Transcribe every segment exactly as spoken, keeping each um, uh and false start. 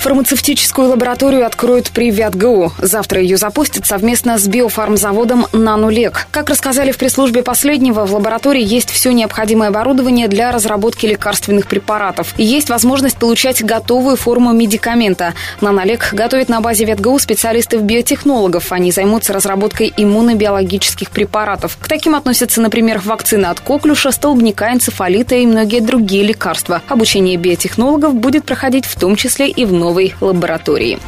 Фармацевтическую лабораторию откроют при ВятГУ. Завтра ее запустят совместно с биофармзаводом «Нанолек». Как рассказали в пресс-службе последнего, в лаборатории есть все необходимое оборудование для разработки лекарственных препаратов. И есть возможность получать готовую форму медикамента. «Нанолек» готовит на базе ВятГУ специалистов-биотехнологов. Они займутся разработкой иммунобиологических препаратов. К таким относятся, например, вакцина от коклюша, столбняка, энцефалита и многие другие лекарства. Обучение биотехнологов будет проходить в том числе и в новом лаборатории.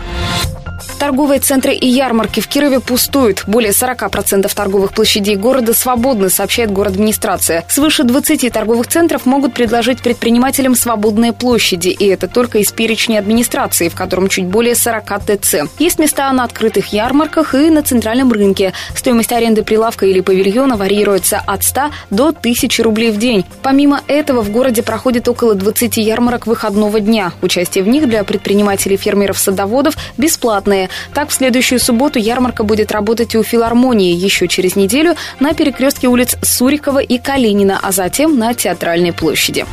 Торговые центры и ярмарки в Кирове пустуют. Более сорок процентов торговых площадей города свободны, сообщает городадминистрация. Свыше двадцати торговых центров могут предложить предпринимателям свободные площади. И это только из перечня администрации, в котором чуть более сорока ТЦ. Есть места на открытых ярмарках и на центральном рынке. Стоимость аренды прилавка или павильона варьируется от ста до тысячи рублей в день. Помимо этого, в городе проходит около двадцати ярмарок выходного дня. Участие в них для предпринимателей, фермеров, садоводов бесплатное. Так, в следующую субботу ярмарка будет работать у филармонии, еще через неделю на перекрестке улиц Сурикова и Калинина, а затем на Театральной площади.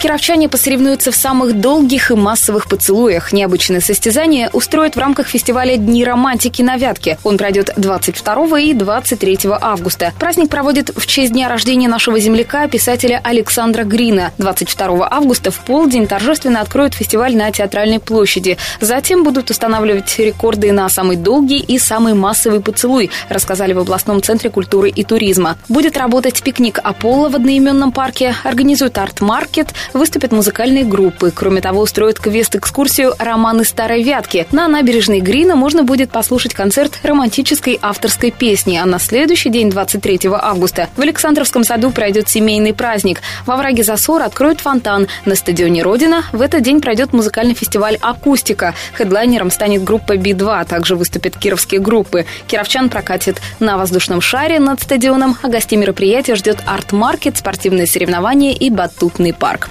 Кировчане посоревнуются в самых долгих и массовых поцелуях. Необычное состязание устроят в рамках фестиваля «Дни романтики» на Вятке. Он пройдет двадцать второго и двадцать третьего августа. Праздник проводит в честь дня рождения нашего земляка, писателя Александра Грина. двадцать второго августа в полдень торжественно откроют фестиваль на Театральной площади. Затем будут устанавливать рекорды на самый долгий и самый массовый поцелуй, рассказали в областном центре культуры и туризма. Будет работать пикник «Аполло» в одноименном парке, организуют арт-маркет, выступят музыкальные группы. Кроме того, устроят квест-экскурсию «Романы Старой Вятки». На набережной Грина можно будет послушать концерт романтической авторской песни. А на следующий день, двадцать третьего августа, в Александровском саду пройдет семейный праздник. Во враге Засор откроют фонтан. На стадионе «Родина» в этот день пройдет музыкальный фестиваль «Акустика». Хедлайнером станет группа би два, а также выступят кировские группы. Кировчан прокатит на воздушном шаре над стадионом, а гостей мероприятия ждет арт-маркет, спортивные соревнования и батутный парк.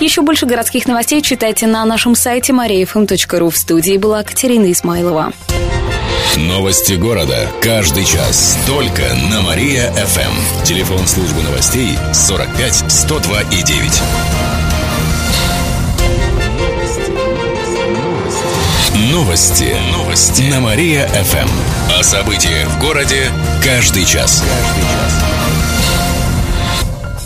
Еще больше городских новостей читайте на нашем сайте мария эф эм точка ру. В студии была Катерина Измайлова. Новости города. Каждый час. Только на Мария-ФМ. Телефон службы новостей сорок пять сто два и девять. Новости. Новости. На Мария-ФМ. О событиях в городе. Каждый час. Каждый час.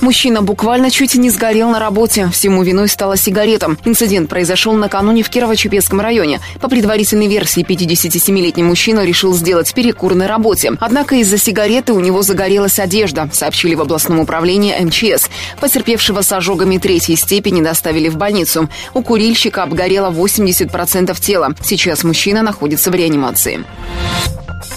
Мужчина буквально чуть не сгорел на работе. Всему виной стала сигарета. Инцидент произошел накануне в Кирово-Чепецком районе. По предварительной версии, пятидесятисемилетний мужчина решил сделать перекур на работе. Однако из-за сигареты у него загорелась одежда, сообщили в областном управлении эм че эс. Потерпевшего с ожогами третьей степени доставили в больницу. У курильщика обгорело восемьдесят процентов тела. Сейчас мужчина находится в реанимации.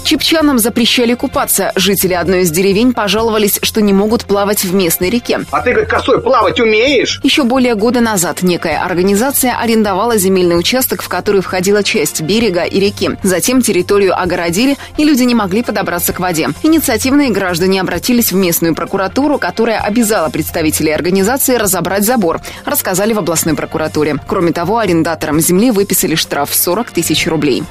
Чепчанам запрещали купаться. Жители одной из деревень пожаловались, что не могут плавать в местной реке. А ты как косой плавать умеешь? Еще более года назад некая организация арендовала земельный участок, в который входила часть берега и реки. Затем территорию огородили, и люди не могли подобраться к воде. Инициативные граждане обратились в местную прокуратуру, которая обязала представителей организации разобрать забор, рассказали в областной прокуратуре. Кроме того, арендаторам земли выписали штраф в сорок тысяч рублей.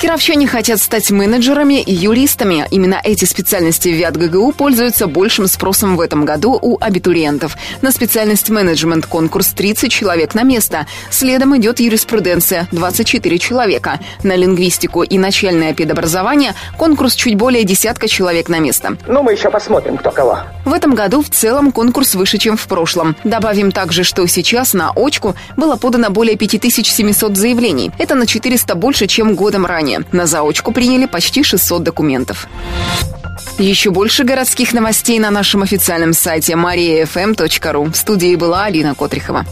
Кировчане хотят стать менеджерами и юристами. Именно эти специальности в ВятГГУ пользуются большим спросом в этом году у абитуриентов. На специальность менеджмент конкурс тридцать человек на место. Следом идет юриспруденция – двадцать четыре человека. На лингвистику и начальное педобразование конкурс чуть более десятка человек на место. Ну, мы еще посмотрим, кто кого. В этом году в целом конкурс выше, чем в прошлом. Добавим также, что сейчас на очку было подано более пять тысяч семьсот заявлений. Это на четыреста больше, чем годом ранее. На заочку приняли почти шестьсот документов. Еще больше городских новостей на нашем официальном сайте мария эф эм точка ру. В студии была Алина Котрихова.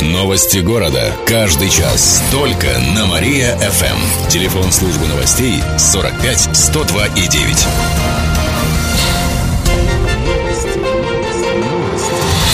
Новости города. Каждый час. Только на Мария-ФМ. Телефон службы новостей сорок пять сто два и девять.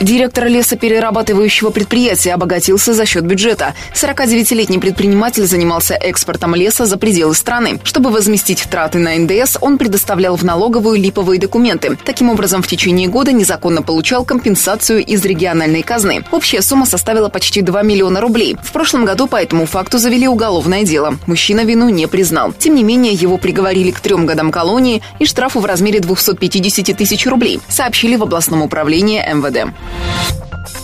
Директор лесоперерабатывающего предприятия обогатился за счет бюджета. сорокадевятилетний предприниматель занимался экспортом леса за пределы страны. Чтобы возместить траты на эн дэ эс, он предоставлял в налоговую липовые документы. Таким образом, в течение года незаконно получал компенсацию из региональной казны. Общая сумма составила почти два миллиона рублей. В прошлом году по этому факту завели уголовное дело. Мужчина вину не признал. Тем не менее, его приговорили к трем годам колонии и штрафу в размере двести пятьдесят тысяч рублей, сообщили в областном управлении эм вэ дэ.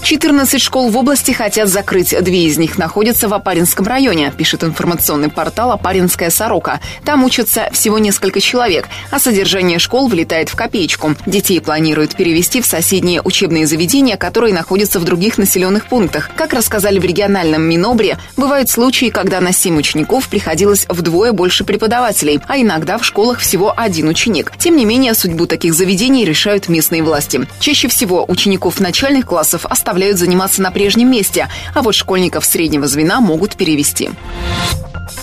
четырнадцать школ в области хотят закрыть. Две из них находятся в Апаринском районе, пишет информационный портал «Апаринская сорока». Там учатся всего несколько человек, а содержание школ влетает в копеечку. Детей планируют перевести в соседние учебные заведения, которые находятся в других населенных пунктах. Как рассказали в региональном Минобре, бывают случаи, когда на семь учеников приходилось вдвое больше преподавателей, а иногда в школах всего один ученик. Тем не менее, судьбу таких заведений решают местные власти. Чаще всего учеников начальных классов оставляют заниматься на прежнем месте, а вот школьников среднего звена могут перевести.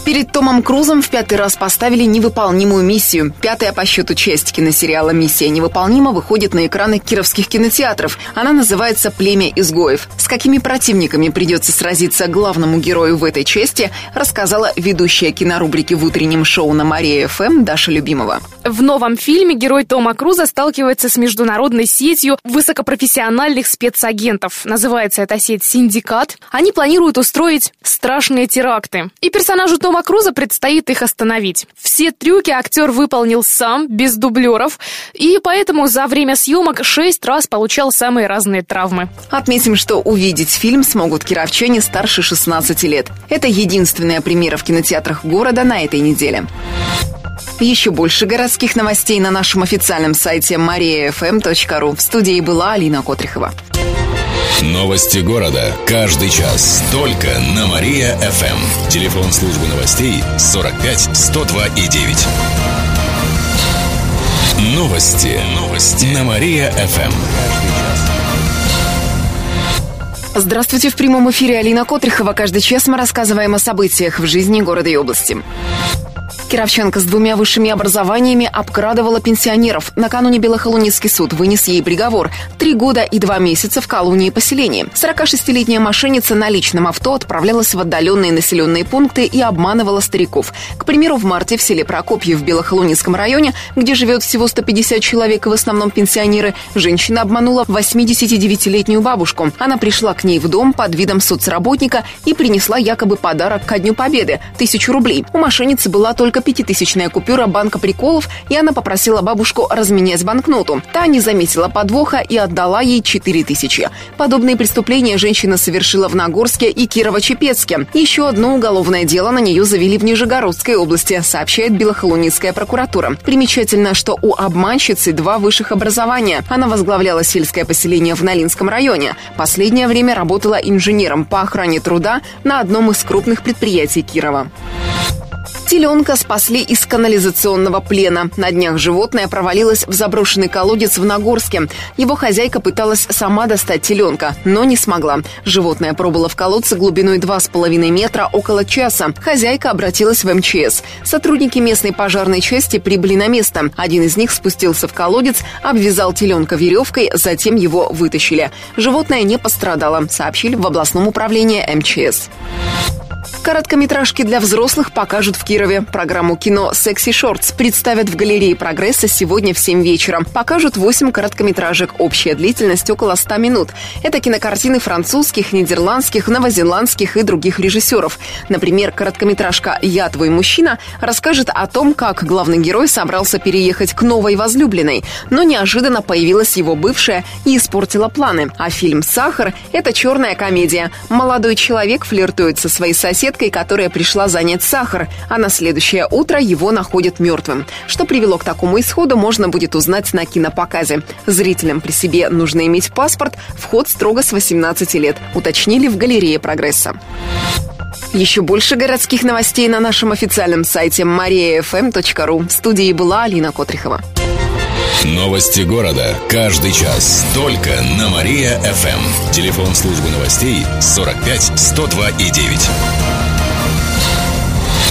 Перед Томом Крузом в пятый раз поставили невыполнимую миссию. Пятая по счету часть киносериала «Миссия невыполнима» выходит на экраны кировских кинотеатров. Она называется «Племя изгоев». С какими противниками придется сразиться главному герою в этой части, рассказала ведущая кинорубрики в утреннем шоу на Мария-ФМ Даша Любимова. В новом фильме герой Тома Круза сталкивается с международной сетью высокопрофессиональных спецагентов. Называется эта сеть «Синдикат». Они планируют устроить страшные теракты. И персонажу Тома Круза предстоит их остановить. Все трюки актер выполнил сам, без дублеров, и поэтому за время съемок шесть раз получал самые разные травмы. Отметим, что увидеть фильм смогут кировчане старше шестнадцати лет. Это единственная премьера в кинотеатрах города на этой неделе. Еще больше городских новостей на нашем официальном сайте мария эф эм точка ру. В студии была Алина Котрихова. Новости города. Каждый час. Только на Мария-ФМ. Телефон службы новостей сорок пять сто два и девять. Новости. Новости. На Мария-ФМ. Здравствуйте. В прямом эфире Алина Котрихова. Каждый час мы рассказываем о событиях в жизни города и области. Кировченко с двумя высшими образованиями обкрадывала пенсионеров. Накануне Белохолуницкий суд вынес ей приговор. Три года и два месяца в колонии поселения. сорокашестилетняя мошенница на личном авто отправлялась в отдаленные населенные пункты и обманывала стариков. К примеру, в марте в селе Прокопье в Белохолуницком районе, где живет всего сто пятьдесят человек и в основном пенсионеры, женщина обманула восьмидесятидевятилетнюю бабушку. Она пришла к ней в дом под видом соцработника и принесла якобы подарок ко Дню Победы – тысячу рублей. У мошенницы была только пятитысячная купюра банка приколов, и она попросила бабушку разменять банкноту. Та не заметила подвоха и отдала ей четыре тысячи. Подобные преступления женщина совершила в Нагорске и Кирово-Чепецке. Еще одно уголовное дело на нее завели в Нижегородской области, сообщает Белохолуницкая прокуратура. Примечательно, что у обманщицы два высших образования. Она возглавляла сельское поселение в Налинском районе. Последнее время работала инженером по охране труда на одном из крупных предприятий Кирова. Теленка спасли из канализационного плена. На днях животное провалилось в заброшенный колодец в Ногорске. Его хозяйка пыталась сама достать теленка, но не смогла. Животное пробыло в колодце глубиной два с половиной метра около часа. Хозяйка обратилась в эм че эс. Сотрудники местной пожарной части прибыли на место. Один из них спустился в колодец, обвязал теленка веревкой, затем его вытащили. Животное не пострадало, сообщили в областном управлении эм че эс. Короткометражки для взрослых покажут в Кирове. Программу кино «Секси Шортс» представят в галерее прогресса сегодня в семь вечера. Покажут восемь короткометражек. Общая длительность около ста минут. Это кинокартины французских, нидерландских, новозеландских и других режиссеров. Например, короткометражка «Я твой мужчина» расскажет о том, как главный герой собрался переехать к новой возлюбленной, но неожиданно появилась его бывшая и испортила планы. А фильм «Сахар» — это черная комедия. Молодой человек флиртует со своей соседкой, которая пришла занять сахар, а на следующее утро его находят мертвым. Что привело к такому исходу, можно будет узнать на кинопоказе. Зрителям при себе нужно иметь паспорт, вход строго с восемнадцати лет, уточнили в галерее прогресса. Еще больше городских новостей на нашем официальном сайте мария эф эм точка ру. В студии была Алина Котрихова. Новости города. Каждый час. Только на Мария-ФМ. Телефон службы новостей сорок пять сто два и девять.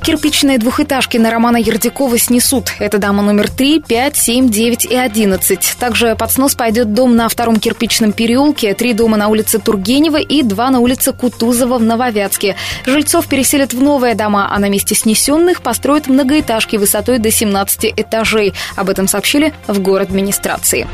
Кирпичные двухэтажки на Романа Ярдякова снесут. Это дома номер три, пять, семь, девять и одиннадцать. Также под снос пойдет дом на втором кирпичном переулке, три дома на улице Тургенева и два на улице Кутузова в Нововятске. Жильцов переселят в новые дома, а на месте снесенных построят многоэтажки высотой до семнадцати этажей. Об этом сообщили в город-администрации.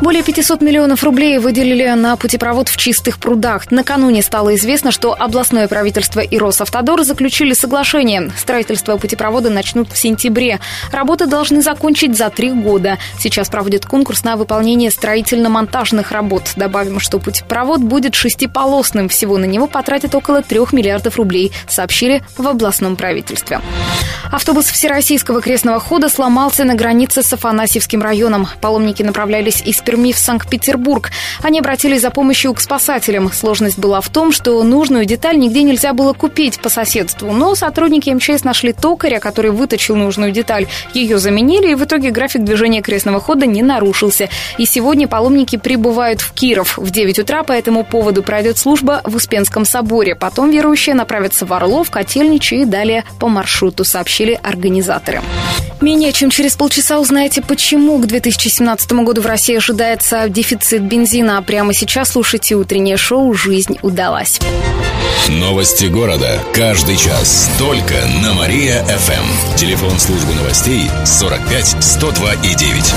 Более пятьсот миллионов рублей выделили на путепровод в Чистых прудах. Накануне стало известно, что областное правительство и Росавтодор заключили соглашение. Строительство путепровода начнут в сентябре. Работы должны закончить за три года. Сейчас проводят конкурс на выполнение строительно-монтажных работ. Добавим, что путепровод будет шестиполосным. Всего на него потратят около трех миллиардов рублей, сообщили в областном правительстве. Автобус Всероссийского крестного хода сломался на границе с Афанасьевским районом. Паломники направлялись из Перми в Санкт-Петербург. Они обратились за помощью к спасателям. Сложность была в том, что нужную деталь нигде нельзя было купить по соседству. Но сотрудники эм че эс нашли токаря, который выточил нужную деталь. Ее заменили, и в итоге график движения крестного хода не нарушился. И сегодня паломники прибывают в Киров. В девять утра по этому поводу пройдет служба в Успенском соборе. Потом верующие направятся в Орлов, Котельнич и далее по маршруту, сообщили организаторы. Менее чем через полчаса узнаете, почему к две тысячи семнадцатому году в России ожидается дефицит бензина. А прямо сейчас слушайте утреннее шоу «Жизнь удалась». Новости города. Каждый час. Только на Мария-ФМ. Телефон службы новостей сорок пять сто два и девять.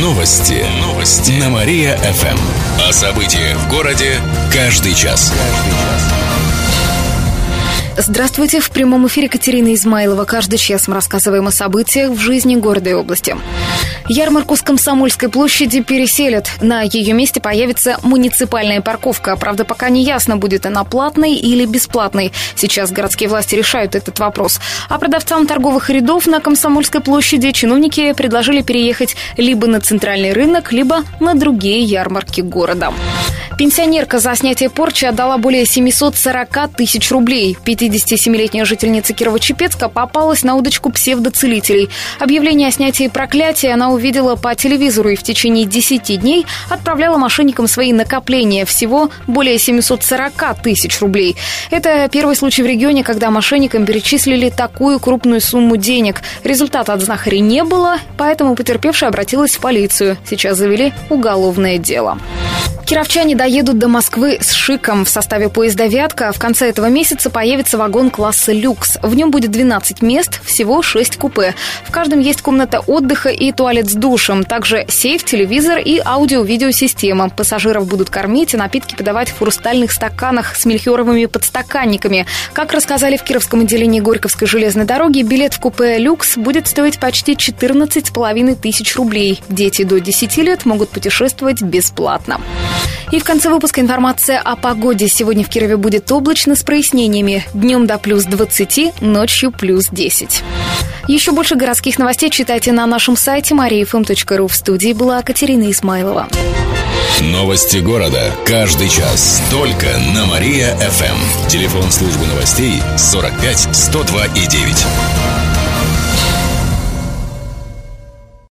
Новости. Новости на Мария-ФМ. О событиях в городе. Каждый час. Каждый час. Здравствуйте. В прямом эфире Екатерина Измайлова. Каждый час мы рассказываем о событиях в жизни города и области. Ярмарку с Комсомольской площади переселят. На ее месте появится муниципальная парковка. Правда, пока не ясно, будет она платной или бесплатной. Сейчас городские власти решают этот вопрос. А продавцам торговых рядов на Комсомольской площади чиновники предложили переехать либо на центральный рынок, либо на другие ярмарки города. Пенсионерка за снятие порчи отдала более семьсот сорок тысяч рублей. пятидесятисемилетняя жительница Кирово-Чепецка попалась на удочку псевдоцелителей. Объявление о снятии проклятия она увидела по телевизору и в течение десяти дней отправляла мошенникам свои накопления. Всего более семьсот сорок тысяч рублей. Это первый случай в регионе, когда мошенникам перечислили такую крупную сумму денег. Результата от знахарей не было, поэтому потерпевшая обратилась в полицию. Сейчас завели уголовное дело. Кировчане доедут до Москвы с шиком. В составе поезда «Вятка» в конце этого месяца появится вагон класса «Люкс». В нем будет двенадцать мест, всего шесть купе. В каждом есть комната отдыха и туалет с душем. Также сейф, телевизор и аудио-видеосистема. Пассажиров будут кормить и напитки подавать в хрустальных стаканах с мельхиоровыми подстаканниками. Как рассказали в Кировском отделении Горьковской железной дороги, билет в купе «Люкс» будет стоить почти четырнадцать с половиной тысяч рублей. Дети до десяти лет могут путешествовать бесплатно. И в конце выпуска информация о погоде. Сегодня в Кирове будет облачно с прояснениями. Днем до плюс двадцати, ночью плюс десять. Еще больше городских новостей читайте на нашем сайте мария эф эм точка ру. В студии была Катерина Измайлова. Новости города. Каждый час. Только на Мария-ФМ. Телефон службы новостей сорок пять сто два и девять.